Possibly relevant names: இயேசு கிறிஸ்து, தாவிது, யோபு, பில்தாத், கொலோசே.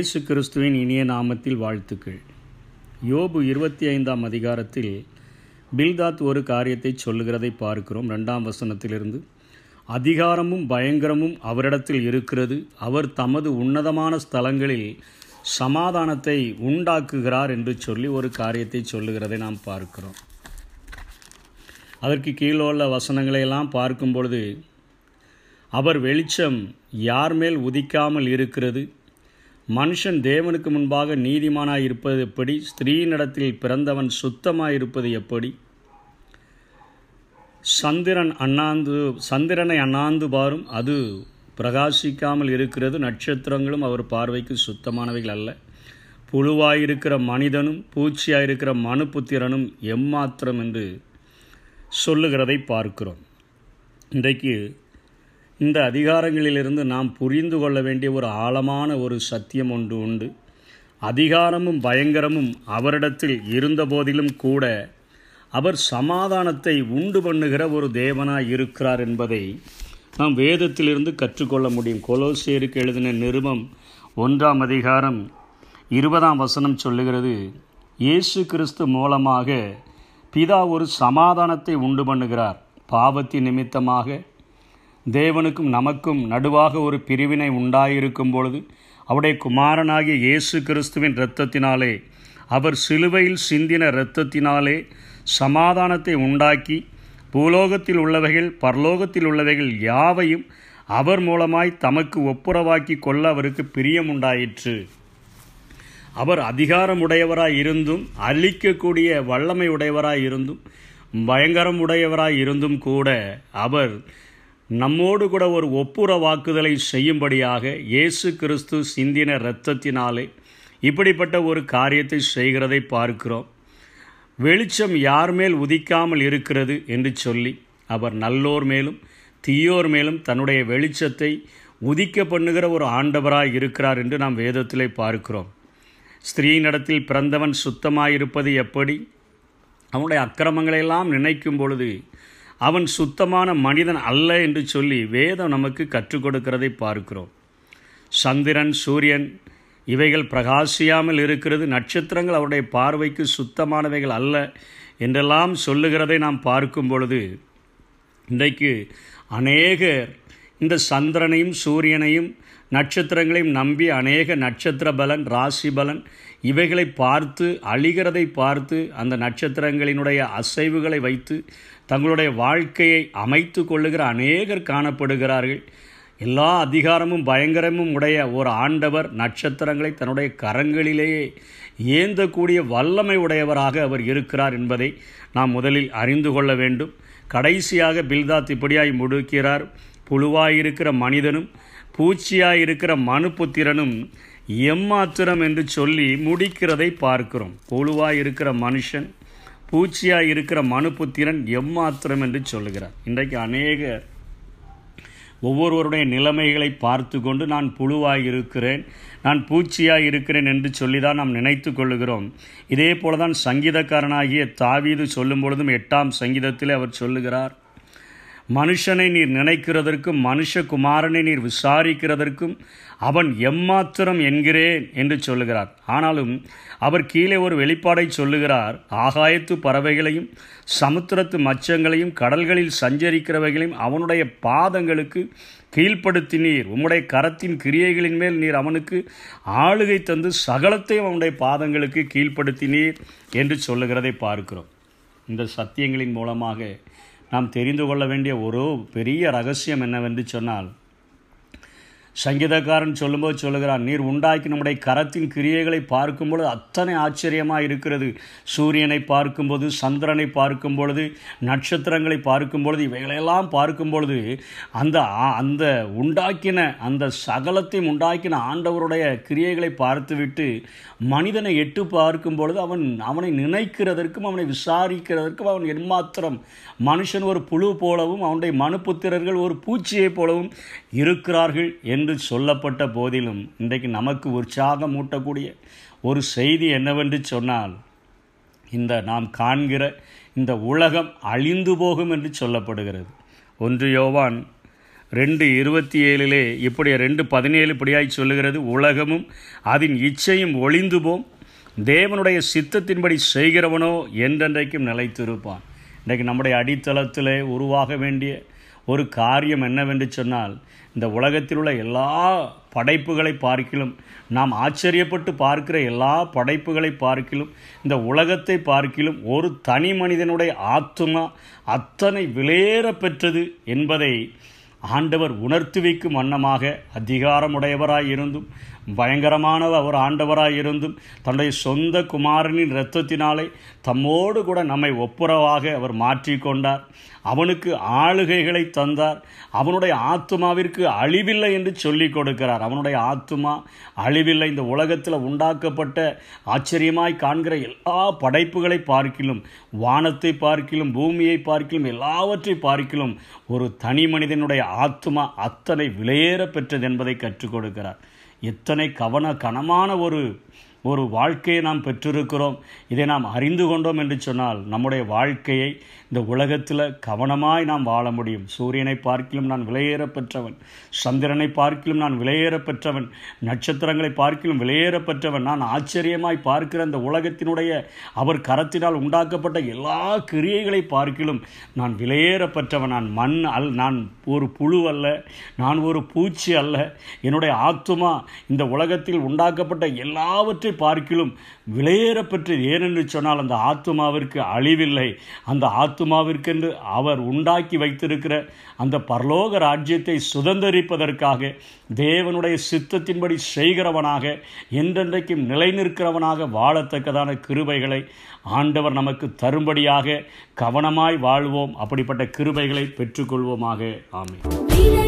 இயேசு கிறிஸ்துவின் இனிய நாமத்தில் வாழ்த்துக்கள். யோபு 25 அதிகாரத்தில் பில்தாத் ஒரு காரியத்தை சொல்லுகிறதை பார்க்கிறோம். 2 வசனத்திலிருந்து, அதிகாரமும் பயங்கரமும் அவரிடத்தில் இருக்கிறது, அவர் தமது உன்னதமான ஸ்தலங்களில் சமாதானத்தை உண்டாக்குகிறார் என்று சொல்லி ஒரு காரியத்தை சொல்லுகிறதை நாம் பார்க்கிறோம். அதற்கு கீழே உள்ள வசனங்களையெல்லாம் பார்க்கும் பொழுது, அவர் வெளிச்சம் யார் மேல் உதிக்காமல் இருக்கிறது, மனுஷன் தேவனுக்கு முன்பாக நீதிமானாயிருப்பது எப்படி, ஸ்திரீனிடத்தில் பிறந்தவன் சுத்தமாயிருப்பது எப்படி, சந்திரனை அண்ணாந்து பாரும், அது பிரகாசிக்காமல் இருக்கிறது, நட்சத்திரங்களும் அவர் பார்வைக்கு சுத்தமானவைகள் அல்ல, புழுவாயிருக்கிற மனிதனும் பூச்சியாயிருக்கிற மனுபுத்திரனும் எம்மாத்திரம் என்று சொல்லுகிறதை பார்க்கிறோம். இன்றைக்கு இந்த அதிகாரங்களிலிருந்து நாம் புரிந்து கொள்ள வேண்டிய ஒரு ஆழமான ஒரு சத்தியம் ஒன்று உண்டு. அதிகாரமும் பயங்கரமும் அவரிடத்தில் இருந்த போதிலும் கூட அவர் சமாதானத்தை உண்டு பண்ணுகிற ஒரு தேவனாய் இருக்கிறார் என்பதை நாம் வேதத்திலிருந்து கற்றுக்கொள்ள முடியும். கொலோசேருக்கு எழுதின நிருபம் 1 அதிகாரம் 20 வசனம் சொல்லுகிறது, இயேசு கிறிஸ்து மூலமாக பிதா ஒரு சமாதானத்தை உண்டு பண்ணுகிறார், பாவத்தின் நிமித்தமாக தேவனுக்கும் நமக்கும் நடுவாக ஒரு பிரிவினை உண்டாயிருக்கும் பொழுது அவருடைய குமாரனாகிய இயேசு கிறிஸ்துவின் இரத்தத்தினாலே, அவர் சிலுவையில் சிந்தின இரத்தத்தினாலே சமாதானத்தை உண்டாக்கி, பூலோகத்தில் உள்ளவைகள் பரலோகத்தில் உள்ளவைகள் யாவையும் அவர் மூலமாய் தமக்கு ஒப்புரவாக்கி கொள்ள அவருக்கு பிரியம் உண்டாயிற்று. அவர் அதிகாரமுடையவராய் இருந்தும், அழிக்கக்கூடிய வல்லமை உடையவராய் இருந்தும், பயங்கரம் உடையவராய் இருந்தும் கூட அவர் நம்மோடு கூட ஒரு ஒப்புரவாக்குதலை செய்யும்படியாக இயேசு கிறிஸ்து சிந்தின இரத்தத்தினாலே இப்படிப்பட்ட ஒரு காரியத்தை செய்கிறதை பார்க்கிறோம். வெளிச்சம் யார் மேல் உதிக்காமல் இருக்கிறது என்று சொல்லி அவர் நல்லோர் மேலும் தீயோர் மேலும் தன்னுடைய வெளிச்சத்தை உதிக்க பண்ணுகிற ஒரு ஆண்டவராய் இருக்கிறார் என்று நாம் வேதத்திலே பார்க்கிறோம். ஸ்திரீனிடத்தில் பிறந்தவன் சுத்தமாயிருப்பது எப்படி, அவனுடைய அக்கிரமங்களையெல்லாம் நினைக்கும் பொழுது அவன் சுத்தமான மனிதன் அல்ல என்று சொல்லி வேதம் நமக்கு கற்றுக் கொடுக்கிறதை பார்க்கிறோம். சந்திரன் சூரியன் இவைகள் பிரகாசியாமல் இருக்கிறது, நட்சத்திரங்கள் அவருடைய பார்வைக்கு சுத்தமானவைகள் அல்ல என்றெல்லாம் சொல்லுகிறதை நாம் பார்க்கும் பொழுது, இன்றைக்கு அநேகர் இந்த சந்திரனையும் சூரியனையும் நட்சத்திரங்களையும் நம்பி அநேக நட்சத்திர பலன் ராசி பலன் இவைகளை பார்த்து அழிகிறதை பார்த்து அந்த நட்சத்திரங்களினுடைய அசைவுகளை வைத்து தங்களுடைய வாழ்க்கையை அமைத்து கொள்ளுகிற அநேகர் காணப்படுகிறார்கள். எல்லா அதிகாரமும் பயங்கரமும் உடைய ஒரு ஆண்டவர் நட்சத்திரங்களை தன்னுடைய கரங்களிலேயே ஏந்தக்கூடிய வல்லமை உடையவராக அவர் இருக்கிறார் என்பதை நாம் முதலில் அறிந்து கொள்ள வேண்டும். கடைசியாக பில்தாத் இப்படியாய் முடுக்கிறார், புழுவாயிருக்கிற மனிதனும் பூச்சியாயிருக்கிற மனுபுத்திரனும் எம்மாத்திரம் என்று சொல்லி முடிக்கிறதை பார்க்கிறோம். புழுவாயிருக்கிற மனுஷன் பூச்சியாயிருக்கிற மனுபுத்திரன் எம்மாத்திரம் என்று சொல்லுகிறார். இன்றைக்கு அநேகர் ஒவ்வொருவருடைய நிலைமைகளை பார்த்து கொண்டு நான் புழுவாயிருக்கிறேன், நான் பூச்சியாயிருக்கிறேன் என்று சொல்லி தான் நாம் நினைத்து கொள்ளுகிறோம். இதே போல தான் சங்கீதக்காரனாகிய தாவிது சொல்லும் பொழுதும் 8 சங்கீதத்திலே அவர் சொல்லுகிறார், மனுஷனை நீர் நினைக்கிறதற்கும் மனுஷகுமாரனை நீர் விசாரிக்கிறதற்கும் அவன் எம்மாத்திரம் என்கிறேன் என்று சொல்லுகிறார். ஆனாலும் அவர் கீழே ஒரு வெளிப்பாடை சொல்லுகிறார், ஆகாயத்து பறவைகளையும் சமுத்திரத்து மச்சங்களையும் கடல்களில் சஞ்சரிக்கிறவைகளையும் அவனுடைய பாதங்களுக்கு கீழ்ப்படுத்தி நீர், உம்முடைய கரத்தின் கிரியைகளின் மேல் நீர் அவனுக்கு ஆளுகை தந்து சகலத்தையும் அவனுடைய பாதங்களுக்கு கீழ்ப்படுத்தி நீர் என்று சொல்லுகிறதை பார்க்கிறோம். இந்த சத்தியங்களின் மூலமாக நாம் தெரிந்து கொள்ள வேண்டிய ஒரு பெரிய ரகசியம் என்னவென்று சொன்னால், சங்கீதக்காரன் சொல்லும்போது சொல்லுகிறான், நீர் உண்டாக்கி நம்முடைய கரத்தின் கிரியைகளை பார்க்கும்பொழுது அத்தனை ஆச்சரியமாக இருக்கிறது. சூரியனை பார்க்கும்போது, சந்திரனை பார்க்கும் பொழுது, நட்சத்திரங்களை பார்க்கும் பொழுது, இவைகளையெல்லாம் பார்க்கும் பொழுது அந்த உண்டாக்கின அந்த சகலத்தையும் உண்டாக்கின ஆண்டவருடைய கிரியைகளை பார்த்துவிட்டு மனிதனை எட்டு பார்க்கும் பொழுது அவனை நினைக்கிறதற்கும் அவனை விசாரிக்கிறதற்கும் அவன் எம்மாத்திரம், மனுஷன் ஒரு புழு போலவும் அவனுடைய மனுபுத்திரர்கள் ஒரு பூச்சியை போலவும் இருக்கிறார்கள் என்று சொல்லப்பட்ட போதிலும், இன்றைக்கு நமக்கு உற்சாகம் ஊட்டக்கூடிய ஒரு செய்தி என்னவென்று சொன்னால், இந்த நாம் காண்கிற இந்த உலகம் அழிந்து போகும் என்று சொல்லப்படுகிறது. 1 யோவான் 2:27 இப்படி 2:17 இப்படியாய் சொல்லுகிறது, உலகமும் அதன் இச்சையும் ஒளிந்து போம், தேவனுடைய சித்தத்தின்படி செய்கிறவனோ என்றென்றைக்கும் நிலைத்திருப்பான். இன்றைக்கு நம்முடைய அடித்தளத்தில் உருவாக வேண்டிய ஒரு காரியம் என்னவென்று சொன்னால், இந்த உலகத்தில் உள்ள எல்லா படைப்புகளை பார்க்கிலும், நாம் ஆச்சரியப்பட்டு பார்க்கிற எல்லா படைப்புகளை பார்க்கிலும், இந்த உலகத்தை பார்க்கிலும் ஒரு தனி மனிதனுடைய ஆத்துமா அத்தனை விலையேற பெற்றது என்பதை ஆண்டவர் உணர்த்தி வைக்கும் வண்ணமாக, அதிகாரமுடையவராயிருந்தும் பயங்கரமானது அவர் ஆண்டவராயிருந்தும் தன்னுடைய சொந்த குமாரனின் இரத்தத்தினாலே தம்மோடு கூட நம்மை ஒப்புரவாக அவர் மாற்றிக்கொண்டார். அவனுக்கு ஆளுகைகளை தந்தார். அவனுடைய ஆத்துமாவிற்கு அழிவில்லை என்று சொல்லி கொடுக்கிறார். அவனுடைய ஆத்துமா அழிவில்லை. இந்த உலகத்தில் உண்டாக்கப்பட்ட ஆச்சரியமாய் காண்கிற எல்லா படைப்புகளை பார்க்கிலும், வானத்தை பார்க்கிலும், பூமியை பார்க்கிலும், எல்லாவற்றை பார்க்கிலும் ஒரு தனி மனிதனுடைய ஆத்துமா அத்தனை விலையேற பெற்றது என்பதை கற்றுக் கொடுக்கிறார். எத்தனை கனமான ஒரு வாழ்க்கையை நாம் பெற்றிருக்கிறோம். இதை நாம் அறிந்து கொண்டோம் என்று சொன்னால் நம்முடைய வாழ்க்கையை இந்த உலகத்தில் கவனமாய் நாம் வாழ முடியும். சூரியனை பார்க்கிலும் நான் விலையேற பெற்றவன், சந்திரனை பார்க்கிலும் நான் விலையேற பெற்றவன், நட்சத்திரங்களை பார்க்கிலும் விலையேற பெற்றவன். நான் ஆச்சரியமாய் பார்க்கிற இந்த உலகத்தினுடைய அவர் கரத்தினால் உண்டாக்கப்பட்ட எல்லா கிரியைகளை பார்க்கிலும் நான் விலையேற பெற்றவன். நான் மண் அல்ல, நான் ஒரு புழு அல்ல, நான் ஒரு பூச்சி அல்ல. என்னுடைய ஆத்துமா இந்த உலகத்தில் உண்டாக்கப்பட்ட எல்லாவற்றையும் பார்க்கிலும் விலையேறப்பெற்று. ஏனென்று சொன்னால் அந்த ஆத்துமாவிற்கு அழிவில்லை. அந்த ஆத்துமாவிற்கென்று அவர் உண்டாக்கி வைத்திருக்கிற அந்த பரலோக ராஜ்யத்தை சுதந்தரிப்பதற்காக தேவனுடைய சித்தத்தின்படி செய்கிறவனாக என்றென்றைக்கும் நிலை நிற்கிறவனாக வாழத்தக்கதான கிருபைகளை ஆண்டவர் நமக்கு தரும்படியாக கவனமாய் வாழ்வோம். அப்படிப்பட்ட கிருபைகளை பெற்றுக்கொள்வோமாக. ஆமென்.